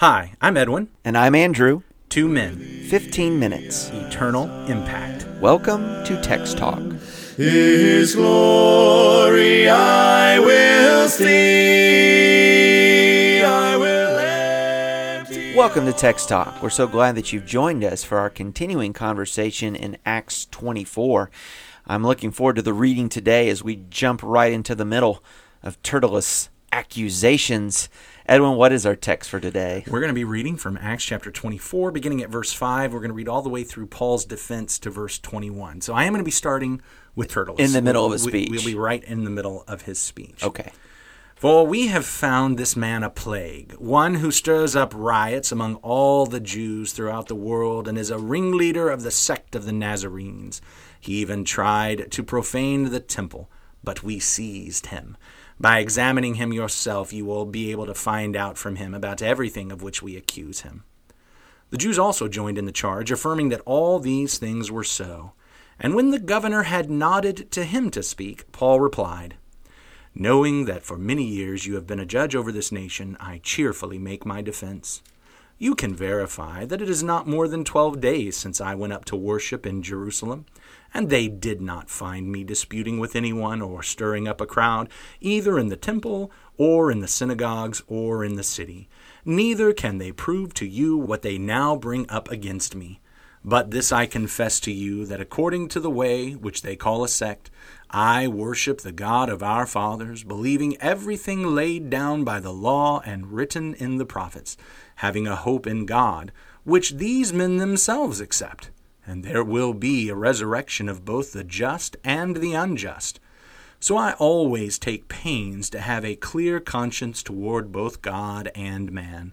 Hi, I'm Edwin. And I'm Andrew. 2 men. 15 minutes. Eternal impact. Welcome to Text Talk. His glory I will see, I will empty. Welcome to Text Talk. We're so glad that you've joined us for our continuing conversation in Acts 24. I'm looking forward to the reading today as we jump right into the middle of Tertullus' accusations. Edwin, what is our text for today? We're going to be reading from Acts chapter 24, beginning at verse 5. We're going to read all the way through Paul's defense to verse 21. So I am going to be starting with Tertullus. In the middle of his speech. We'll be right in the middle of his speech. Okay. For we have found this man a plague, one who stirs up riots among all the Jews throughout the world and is a ringleader of the sect of the Nazarenes. He even tried to profane the temple, but we seized him. By examining him yourself, you will be able to find out from him about everything of which we accuse him. The Jews also joined in the charge, affirming that all these things were so. And when the governor had nodded to him to speak, Paul replied, "Knowing that for many years you have been a judge over this nation, I cheerfully make my defense. You can verify that it is not more than 12 days since I went up to worship in Jerusalem, and they did not find me disputing with anyone or stirring up a crowd, either in the temple or in the synagogues or in the city. Neither can they prove to you what they now bring up against me. But this I confess to you, that according to the way which they call a sect, I worship the God of our fathers, believing everything laid down by the law and written in the prophets, having a hope in God, which these men themselves accept. And there will be a resurrection of both the just and the unjust. So I always take pains to have a clear conscience toward both God and man.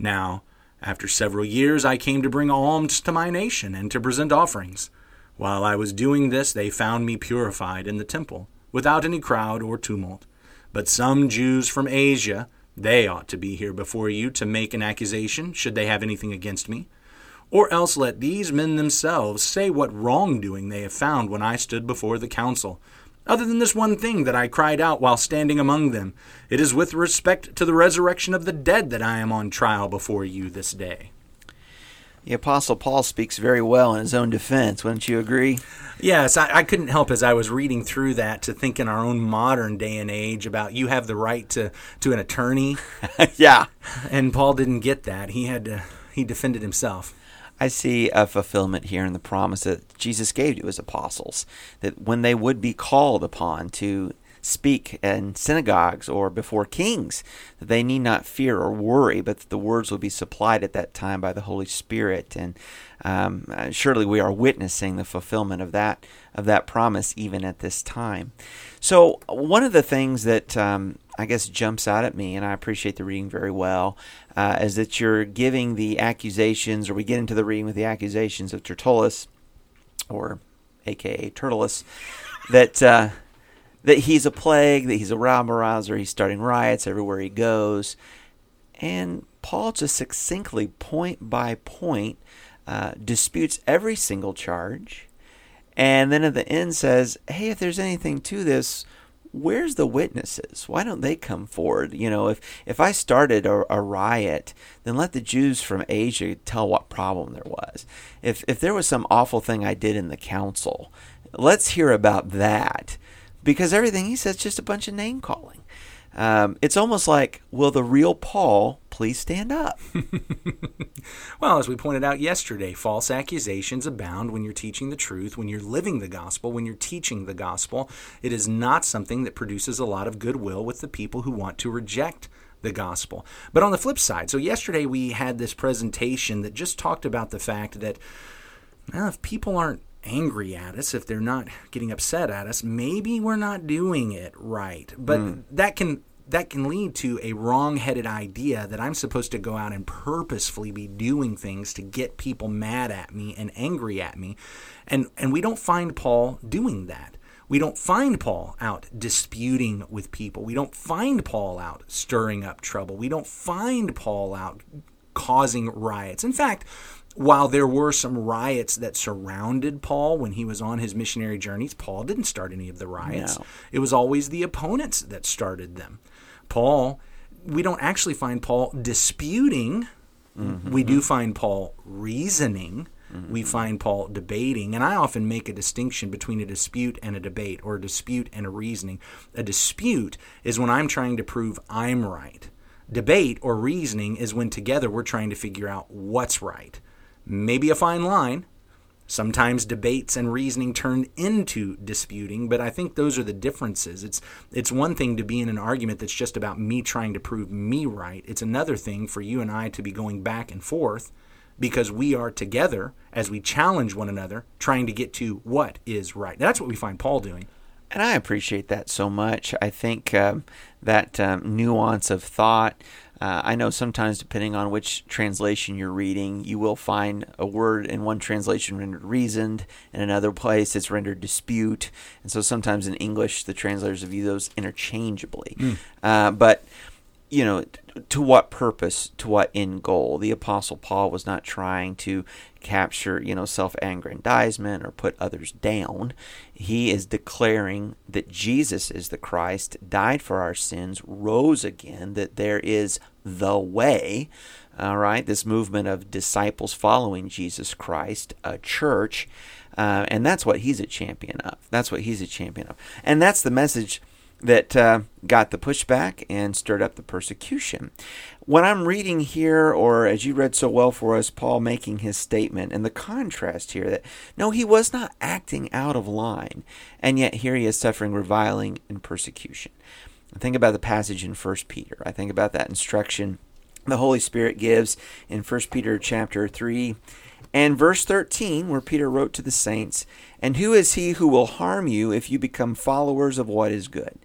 Now, after several years, I came to bring alms to my nation and to present offerings. While I was doing this, they found me purified in the temple, without any crowd or tumult. But some Jews from Asia, they ought to be here before you to make an accusation, should they have anything against me. Or else let these men themselves say what wrongdoing they have found when I stood before the council. Other than this one thing that I cried out while standing among them, it is with respect to the resurrection of the dead that I am on trial before you this day." The Apostle Paul speaks very well in his own defense, wouldn't you agree? Yes, I couldn't help as I was reading through that to think in our own modern day and age about you have the right to an attorney. Yeah. And Paul didn't get that. He defended himself. I see a fulfillment here in the promise that Jesus gave to his apostles, that when they would be called upon to speak in synagogues or before kings, that they need not fear or worry, but that the words will be supplied at that time by the Holy Spirit. And surely we are witnessing the fulfillment of that promise even at this time. So one of the things that I guess jumps out at me, and I appreciate the reading very well, is that you're giving the accusations, or we get into the reading with the accusations of Tertullus, or a.k.a. Tertullus, that he's a plague, that he's a rabble rouser, he's starting riots everywhere he goes. And Paul just succinctly, point by point, disputes every single charge, and then at the end says, hey, if there's anything to this, where's the witnesses? Why don't they come forward? You know, if I started a riot, then let the Jews from Asia tell what problem there was. If there was some awful thing I did in the council, let's hear about that. Because everything he says is just a bunch of name-calling. It's almost like, will the real Paul please stand up? Well, as we pointed out yesterday, false accusations abound when you're teaching the truth, when you're living the gospel, when you're teaching the gospel. It is not something that produces a lot of goodwill with the people who want to reject the gospel. But on the flip side, so yesterday we had this presentation that just talked about the fact that if people aren't angry at us, if they're not getting upset at us, maybe we're not doing it right. But that can lead to a wrong-headed idea that I'm supposed to go out and purposefully be doing things to get people mad at me and angry at me. And we don't find Paul doing that. We don't find Paul out disputing with people. We don't find Paul out stirring up trouble. We don't find Paul out causing riots. In fact, while there were some riots that surrounded Paul when he was on his missionary journeys, Paul didn't start any of the riots. No. It was always the opponents that started them. We don't actually find Paul disputing We do find Paul reasoning. We find Paul debating, and I often make a distinction between a dispute and a debate, or a dispute and a reasoning. A dispute is when I'm trying to prove I'm right. Debate or reasoning is when together we're trying to figure out what's right. Maybe a fine line. Sometimes debates and reasoning turn into disputing, but I think those are the differences. It's one thing to be in an argument that's just about me trying to prove me right. It's another thing for you and I to be going back and forth, because we are together as we challenge one another, trying to get to what is right. That's what we find Paul doing. And I appreciate that so much. I think that nuance of thought, I know sometimes depending on which translation you're reading, you will find a word in one translation rendered reasoned, in another place it's rendered dispute. And so sometimes in English, the translators view those interchangeably. But you know, to what purpose, to what end goal? The Apostle Paul was not trying to capture, self-aggrandizement or put others down. He is declaring that Jesus is the Christ, died for our sins, rose again, that there is the way. All right, this movement of disciples following Jesus Christ, a church, and that's what he's a champion of. And that's the message that got the pushback and stirred up the persecution. When I'm reading here, or as you read so well for us, Paul making his statement and the contrast here that, no, he was not acting out of line, and yet here he is suffering reviling and persecution. I think about the passage in 1 Peter. I think about that instruction the Holy Spirit gives in 1 Peter chapter 3 and verse 13, where Peter wrote to the saints, "And who is he who will harm you if you become followers of what is good?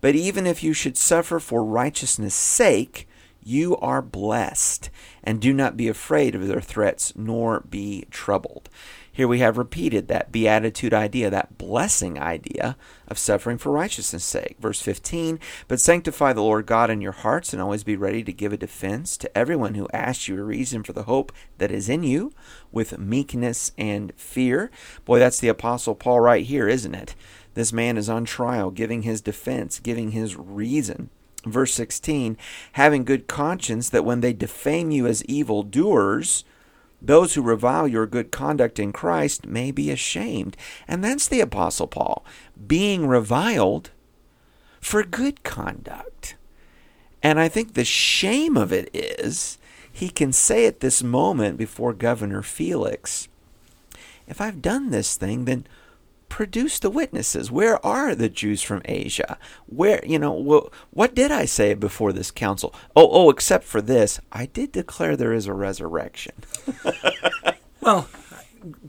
But even if you should suffer for righteousness' sake, you are blessed, and do not be afraid of their threats, nor be troubled." Here we have repeated that beatitude idea, that blessing idea of suffering for righteousness' sake. Verse 15, "But sanctify the Lord God in your hearts, and always be ready to give a defense to everyone who asks you a reason for the hope that is in you, with meekness and fear." Boy, that's the Apostle Paul right here, isn't it? This man is on trial, giving his defense, giving his reason. Verse 16, "Having good conscience, that when they defame you as evildoers, those who revile your good conduct in Christ may be ashamed." And that's the Apostle Paul, being reviled for good conduct. And I think the shame of it is, he can say at this moment before Governor Felix, "If I've done this thing, then produce the witnesses. Where are the Jews from Asia? Where, what did I say before this council? Oh, except for this, I did declare there is a resurrection." Well,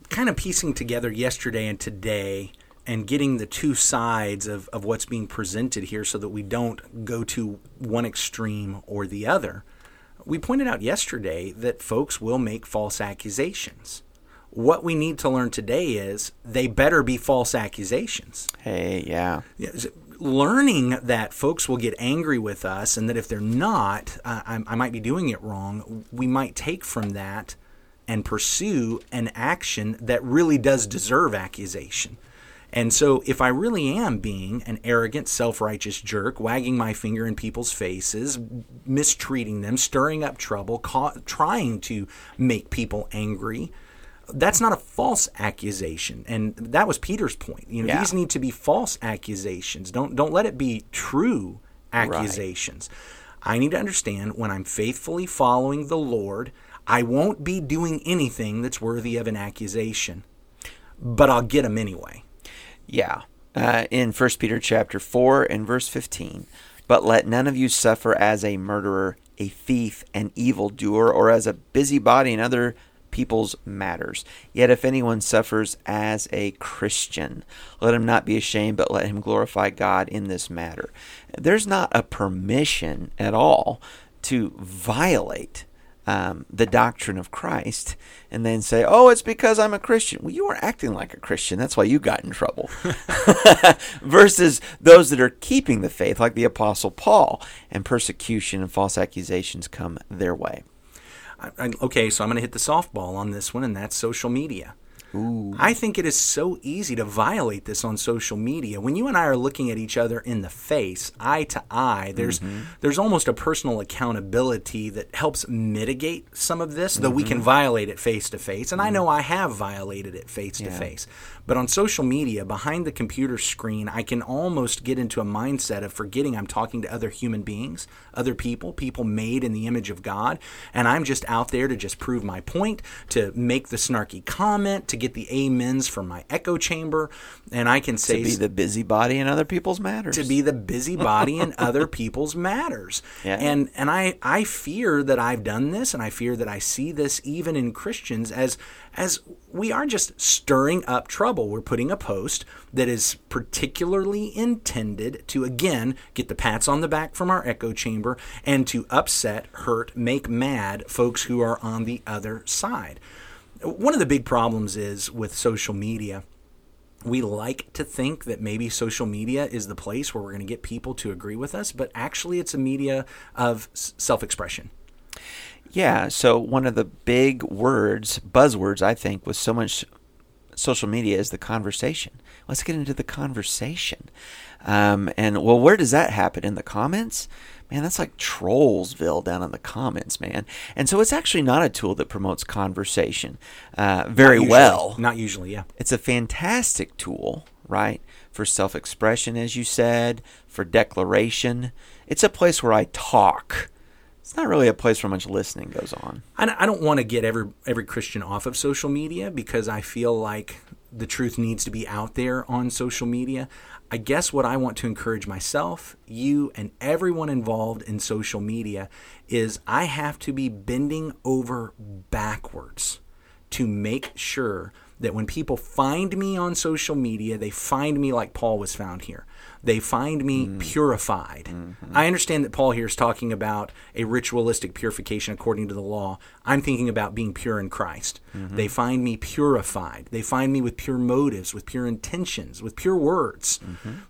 kind of piecing together yesterday and today and getting the two sides of what's being presented here so that we don't go to one extreme or the other. We pointed out yesterday that folks will make false accusations. What we need to learn today is they better be false accusations. Hey, yeah. Learning that folks will get angry with us and that if they're not, I might be doing it wrong, we might take from that and pursue an action that really does deserve accusation. And so if I really am being an arrogant, self-righteous jerk, wagging my finger in people's faces, mistreating them, stirring up trouble, trying to make people angry, that's not a false accusation, and that was Peter's point. These need to be false accusations. Don't let it be true accusations. Right. I need to understand when I'm faithfully following the Lord, I won't be doing anything that's worthy of an accusation, but I'll get them anyway. Yeah, in 1 Peter chapter 4 and verse 15, "But let none of you suffer as a murderer, a thief, an evildoer, or as a busybody in other people's matters. Yet if anyone suffers as a Christian, let him not be ashamed, but let him glorify God in this matter." There's not a permission at all to violate the doctrine of Christ and then say, "Oh, it's because I'm a Christian." Well, you are acting like a Christian. That's why you got in trouble. Versus those that are keeping the faith, like the Apostle Paul, and persecution and false accusations come their way. Okay, so I'm going to hit the softball on this one, and that's social media. Ooh. I think it is so easy to violate this on social media. When you and I are looking at each other in the face, eye to eye, there's almost a personal accountability that helps mitigate some of this, though we can violate it face to face. And I know I have violated it face to face. But on social media, behind the computer screen, I can almost get into a mindset of forgetting I'm talking to other human beings, other people, people made in the image of God. And I'm just out there to just prove my point, to make the snarky comment, to get the amens from my echo chamber. And I can say... to be the busybody in other people's matters. To be the busybody in other people's matters. Yeah. And I fear that I've done this, and I fear that I see this even in Christians as we are just stirring up trouble. We're putting a post that is particularly intended to, again, get the pats on the back from our echo chamber and to upset, hurt, make mad folks who are on the other side. One of the big problems is with social media. We like to think that maybe social media is the place where we're going to get people to agree with us, but actually it's a media of self-expression. Yeah, so one of the big words, buzzwords, I think, with so much social media is the conversation. Let's get into the conversation. And where does that happen? In the comments? Man, that's like Trollsville down in the comments, man. And so it's actually not a tool that promotes conversation very well. Not usually, yeah. It's a fantastic tool, right, for self-expression, as you said, for declaration. It's a place where I talk. It's not really a place where much listening goes on. I don't want to get every Christian off of social media because I feel like the truth needs to be out there on social media. I guess what I want to encourage myself, you, and everyone involved in social media is I have to be bending over backwards to make sure that when people find me on social media, they find me like Paul was found here. They find me purified. Mm-hmm. I understand that Paul here is talking about a ritualistic purification according to the law. I'm thinking about being pure in Christ. Mm-hmm. They find me purified. They find me with pure motives, with pure intentions, with pure words,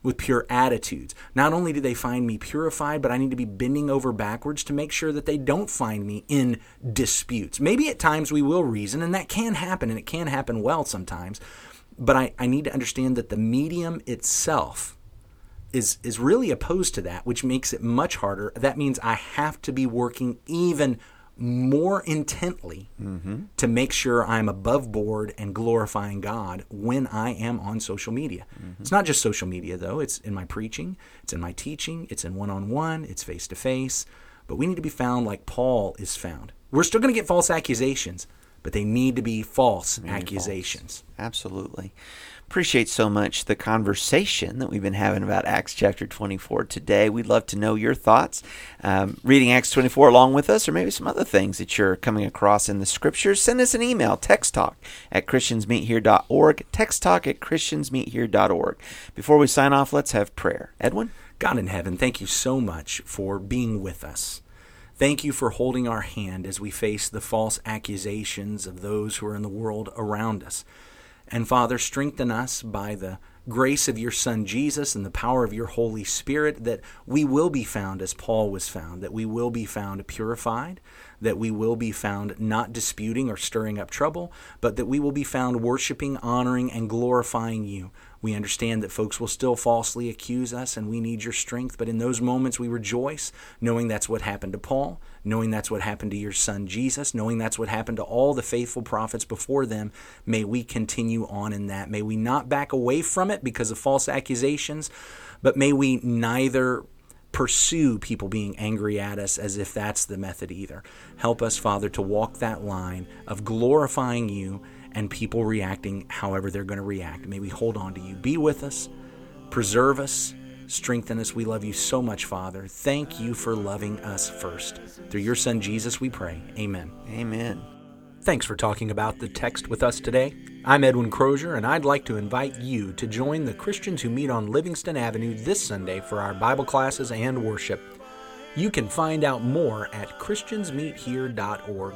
with pure attitudes. Not only do they find me purified, but I need to be bending over backwards to make sure that they don't find me in disputes. Maybe at times we will reason, and that can happen, and it can happen well sometimes. But I need to understand that the medium itself is really opposed to that, which makes it much harder. That means I have to be working even more intently to make sure I'm above board and glorifying God when I am on social media. Mm-hmm. It's not just social media, though. It's in my preaching. It's in my teaching. It's in one-on-one. It's face-to-face. But we need to be found like Paul is found. We're still going to get false accusations, but they need to be false accusations. False. Absolutely. Appreciate so much the conversation that we've been having about Acts chapter 24 today. We'd love to know your thoughts, reading Acts 24 along with us, or maybe some other things that you're coming across in the Scriptures. Send us an email, texttalk@ChristiansMeetHere.org, texttalk@ChristiansMeetHere.org. Before we sign off, let's have prayer. Edwin? God in heaven, thank you so much for being with us. Thank you for holding our hand as we face the false accusations of those who are in the world around us. And Father, strengthen us by the grace of your Son Jesus and the power of your Holy Spirit that we will be found as Paul was found, that we will be found purified, that we will be found not disputing or stirring up trouble, but that we will be found worshiping, honoring, and glorifying you. We understand that folks will still falsely accuse us, and we need your strength. But in those moments, we rejoice, knowing that's what happened to Paul, knowing that's what happened to your Son Jesus, knowing that's what happened to all the faithful prophets before them. May we continue on in that. May we not back away from it because of false accusations, but may we neither pursue people being angry at us as if that's the method either. Help us, Father, to walk that line of glorifying you and people reacting however they're going to react. May we hold on to you. Be with us, preserve us, strengthen us. We love you so much, Father. Thank you for loving us first. Through your Son, Jesus, we pray. Amen. Amen. Thanks for talking about the text with us today. I'm Edwin Crozier, and I'd like to invite you to join the Christians Who Meet on Livingston Avenue this Sunday for our Bible classes and worship. You can find out more at ChristiansMeetHere.org.